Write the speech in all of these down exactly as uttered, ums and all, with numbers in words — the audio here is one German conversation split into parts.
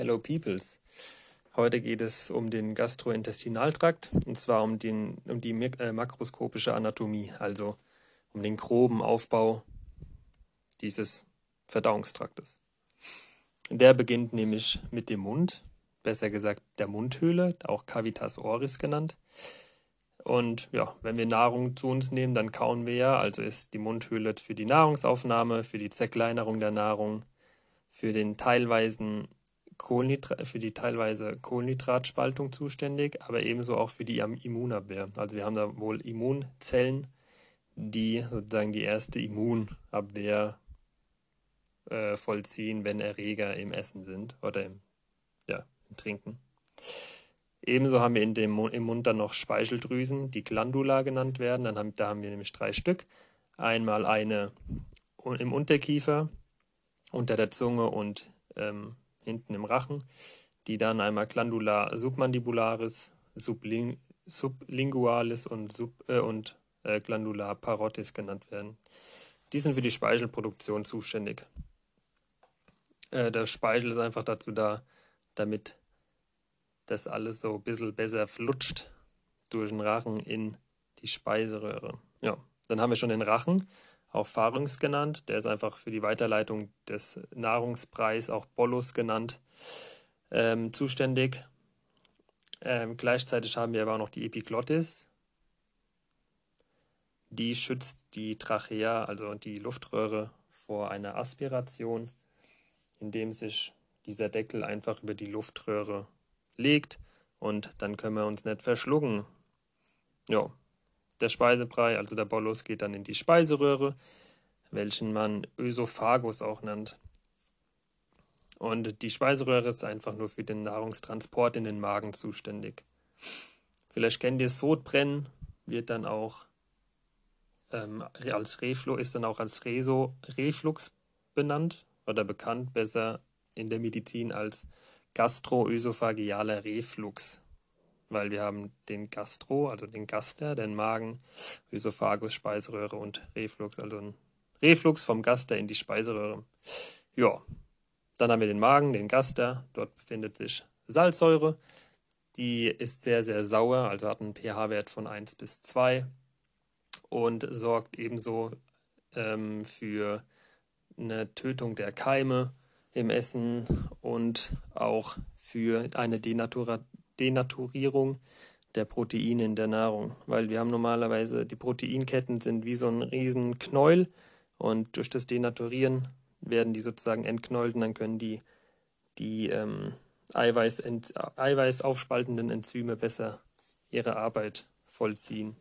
Hello Peoples! Heute geht es um den Gastrointestinaltrakt, und zwar um, den, um die makroskopische Anatomie, also um den groben Aufbau dieses Verdauungstraktes. Der beginnt nämlich mit dem Mund, besser gesagt der Mundhöhle, auch Cavitas oris genannt. Und ja, wenn wir Nahrung zu uns nehmen, dann kauen wir ja, also ist die Mundhöhle für die Nahrungsaufnahme, für die Zerkleinerung der Nahrung, für, den teilweisen Kohlenhydrat, für die teilweise Kohlenhydratspaltung zuständig, aber ebenso auch für die Immunabwehr. Also wir haben da wohl Immunzellen, die sozusagen die erste Immunabwehr äh, vollziehen, wenn Erreger im Essen sind oder im, ja, im Trinken. Ebenso haben wir in dem, im Mund dann noch Speicheldrüsen, die Glandula genannt werden. Dann haben, da haben wir nämlich drei Stück. Einmal eine im Unterkiefer, unter der Zunge und ähm, hinten im Rachen, die dann einmal Glandula submandibularis, Subling, Sublingualis und, Sub, äh, und äh, Glandula parotis genannt werden. Die sind für die Speichelproduktion zuständig. Äh, der Speichel ist einfach dazu da, damit das alles so ein bisschen besser flutscht durch den Rachen in die Speiseröhre. Ja, dann haben wir schon den Rachen, auch Pharynx genannt. Der ist einfach für die Weiterleitung des Nahrungsbreis, auch Bolus genannt, ähm, zuständig. Ähm, gleichzeitig haben wir aber auch noch die Epiglottis. Die schützt die Trachea, also die Luftröhre, vor einer Aspiration, indem sich dieser Deckel einfach über die Luftröhre legt, und dann können wir uns nicht verschlucken. Ja, der Speisebrei, also der Bolus, geht dann in die Speiseröhre, welchen man Ösophagus auch nennt. Und die Speiseröhre ist einfach nur für den Nahrungstransport in den Magen zuständig. Vielleicht kennt ihr Sodbrennen, wird dann auch ähm, als Reflux, ist dann auch als Reso, Reflux benannt oder bekannt, besser in der Medizin als gastroösophagealer Reflux, weil wir haben den Gastro, also den Gaster, den Magen, Ösophagus, Speiseröhre und Reflux, also ein Reflux vom Gaster in die Speiseröhre. Ja, dann haben wir den Magen, den Gaster, dort befindet sich Salzsäure, die ist sehr, sehr sauer, also hat einen pH-Wert von eins bis zwei und sorgt ebenso ähm, für eine Tötung der Keime im Essen und auch für eine Denatura Denaturierung der Proteine in der Nahrung, weil wir haben normalerweise, die Proteinketten sind wie so ein riesen Knäuel, und durch das Denaturieren werden die sozusagen entknäult, und dann können die, die ähm, Eiweiß ent, Eiweiß aufspaltenden Enzyme besser ihre Arbeit vollziehen.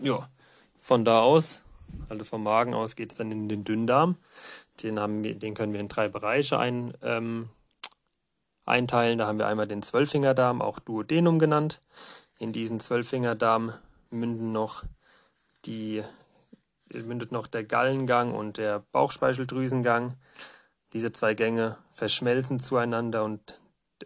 Ja, von da aus, also vom Magen aus, geht es dann in den Dünndarm. Den, haben wir, den können wir in drei Bereiche ein, ähm, einteilen. Da haben wir einmal den Zwölffingerdarm, auch Duodenum genannt. In diesen Zwölffingerdarm münden noch die, mündet noch der Gallengang und der Bauchspeicheldrüsengang. Diese zwei Gänge verschmelzen zueinander und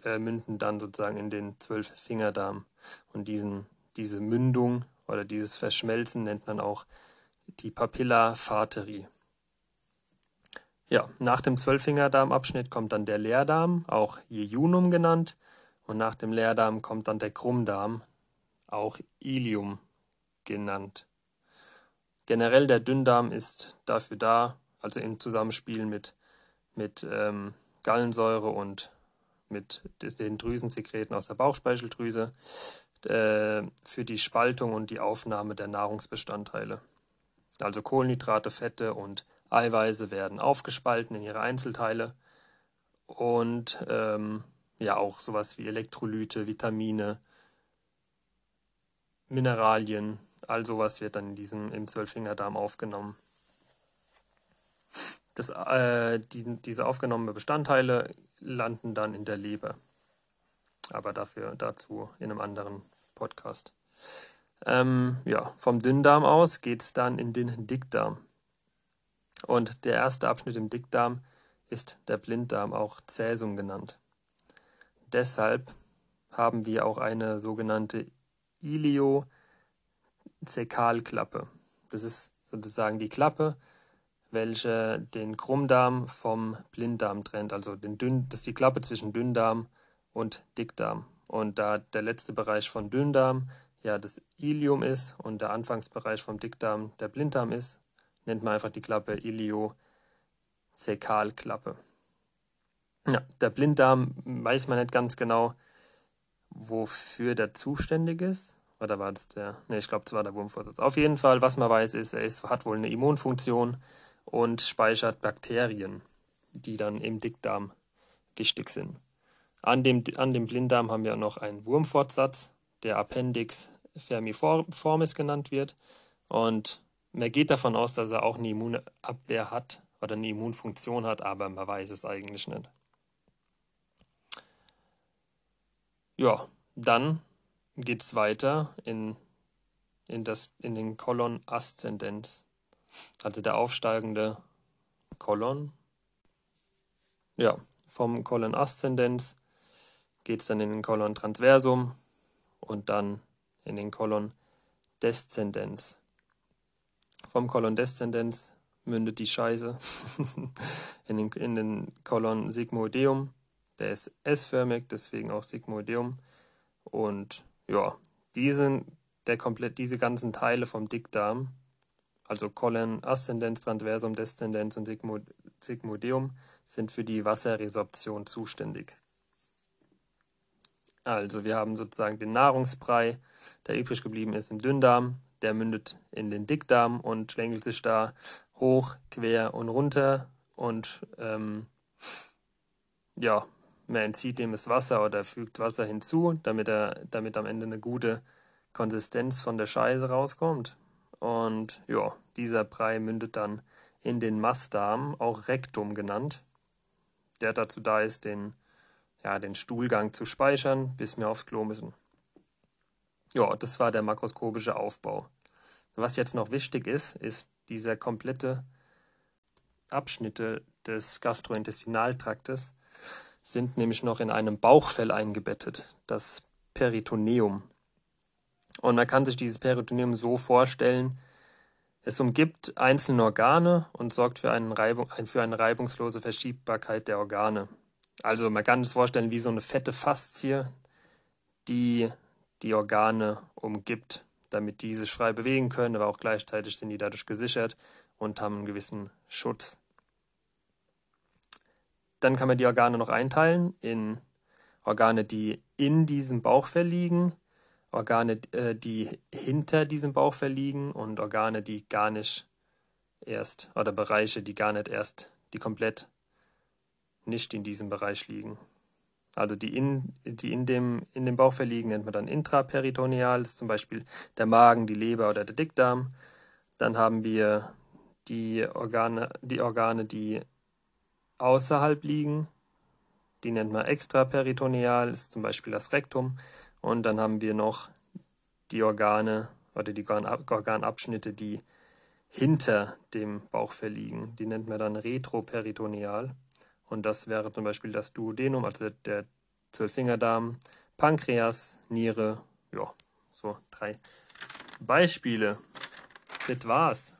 äh, münden dann sozusagen in den Zwölffingerdarm. Und diesen, diese Mündung oder dieses Verschmelzen nennt man auch die Papilla vateri. Ja, nach dem Zwölffingerdarmabschnitt kommt dann der Leerdarm, auch Jejunum genannt. Und nach dem Leerdarm kommt dann der Krummdarm, auch Ileum genannt. Generell der Dünndarm ist dafür da, also im Zusammenspiel mit, mit ähm, Gallensäure und mit den Drüsensekreten aus der Bauchspeicheldrüse äh, für die Spaltung und die Aufnahme der Nahrungsbestandteile. Also Kohlenhydrate, Fette und Eiweiße werden aufgespalten in ihre Einzelteile, und ähm, ja, auch sowas wie Elektrolyte, Vitamine, Mineralien, all sowas wird dann in diesem, im Zwölffingerdarm aufgenommen. Das, äh, die, diese aufgenommenen Bestandteile landen dann in der Leber, aber dafür, dazu in einem anderen Podcast. Ähm, ja, vom Dünndarm aus geht es dann in den Dickdarm. Und der erste Abschnitt im Dickdarm ist der Blinddarm, auch Cäsum genannt. Deshalb haben wir auch eine sogenannte Iliocecal-Klappe. Das ist sozusagen die Klappe, welche den Krummdarm vom Blinddarm trennt, also den Dünn, das ist die Klappe zwischen Dünndarm und Dickdarm. Und da der letzte Bereich von Dünndarm ja das Ileum ist und der Anfangsbereich vom Dickdarm der Blinddarm ist, nennt man einfach die Klappe Iliocecal-Klappe. Ja, der Blinddarm weiß man nicht ganz genau, wofür der zuständig ist. Oder war das der? Ne, ich glaube, das war der Wurmfortsatz. Auf jeden Fall, was man weiß, ist, er ist, hat wohl eine Immunfunktion und speichert Bakterien, die dann im Dickdarm wichtig sind. An dem, an dem Blinddarm haben wir noch einen Wurmfortsatz, der Appendix vermiformis genannt wird. Und man geht davon aus, dass er auch eine Immunabwehr hat oder eine Immunfunktion hat, aber man weiß es eigentlich nicht. Ja, dann geht es weiter in, in, das, in den Kolon aszendenz, also der aufsteigende Kolon. Ja, vom Kolon aszendenz geht es dann in den Kolon transversum und dann in den Kolon deszendenz. Vom Kolon deszendenz mündet die Scheiße in, den, in den Colon sigmoideum. Der ist S-förmig, deswegen auch Sigmoideum. Und ja, diese, der komplett, diese ganzen Teile vom Dickdarm, also Kolon aszendenz, Transversum, Deszendenz und Sigmoideum, sind für die Wasserresorption zuständig. Also wir haben sozusagen den Nahrungsbrei, der übrig geblieben ist im Dünndarm. Der mündet in den Dickdarm und schlängelt sich da hoch, quer und runter. Und ähm, ja, man entzieht dem das Wasser oder fügt Wasser hinzu, damit, er, damit am Ende eine gute Konsistenz von der Scheiße rauskommt. Und ja, dieser Brei mündet dann in den Mastdarm, auch Rektum genannt, der dazu da ist, den, ja, den Stuhlgang zu speichern, bis wir aufs Klo müssen. Ja, das war der makroskopische Aufbau. Was jetzt noch wichtig ist, ist dieser komplette Abschnitte des Gastrointestinaltraktes sind nämlich noch in einem Bauchfell eingebettet, das Peritoneum. Und man kann sich dieses Peritoneum so vorstellen, es umgibt einzelne Organe und sorgt für, einen Reibung, für eine reibungslose Verschiebbarkeit der Organe. Also man kann es vorstellen wie so eine fette Faszie, die die Organe umgibt, damit die sich frei bewegen können, aber auch gleichzeitig sind die dadurch gesichert und haben einen gewissen Schutz. Dann kann man die Organe noch einteilen in Organe, die in diesem Bauchfell liegen, Organe, die hinter diesem Bauchfell liegen und Organe, die gar nicht erst, oder Bereiche, die gar nicht erst, die komplett nicht in diesem Bereich liegen. Also die, in, die in, dem, in dem Bauchfell liegen, nennt man dann intraperitoneal, das ist zum Beispiel der Magen, die Leber oder der Dickdarm. Dann haben wir die Organe, die, Organe, die außerhalb liegen, die nennt man extraperitoneal, ist zum Beispiel das Rektum. Und dann haben wir noch die Organe oder die Organabschnitte, die hinter dem Bauchfell liegen, die nennt man dann retroperitoneal. Und das wäre zum Beispiel das Duodenum, also der Zwölffingerdarm, Pankreas, Niere, ja, so drei Beispiele. Das war's.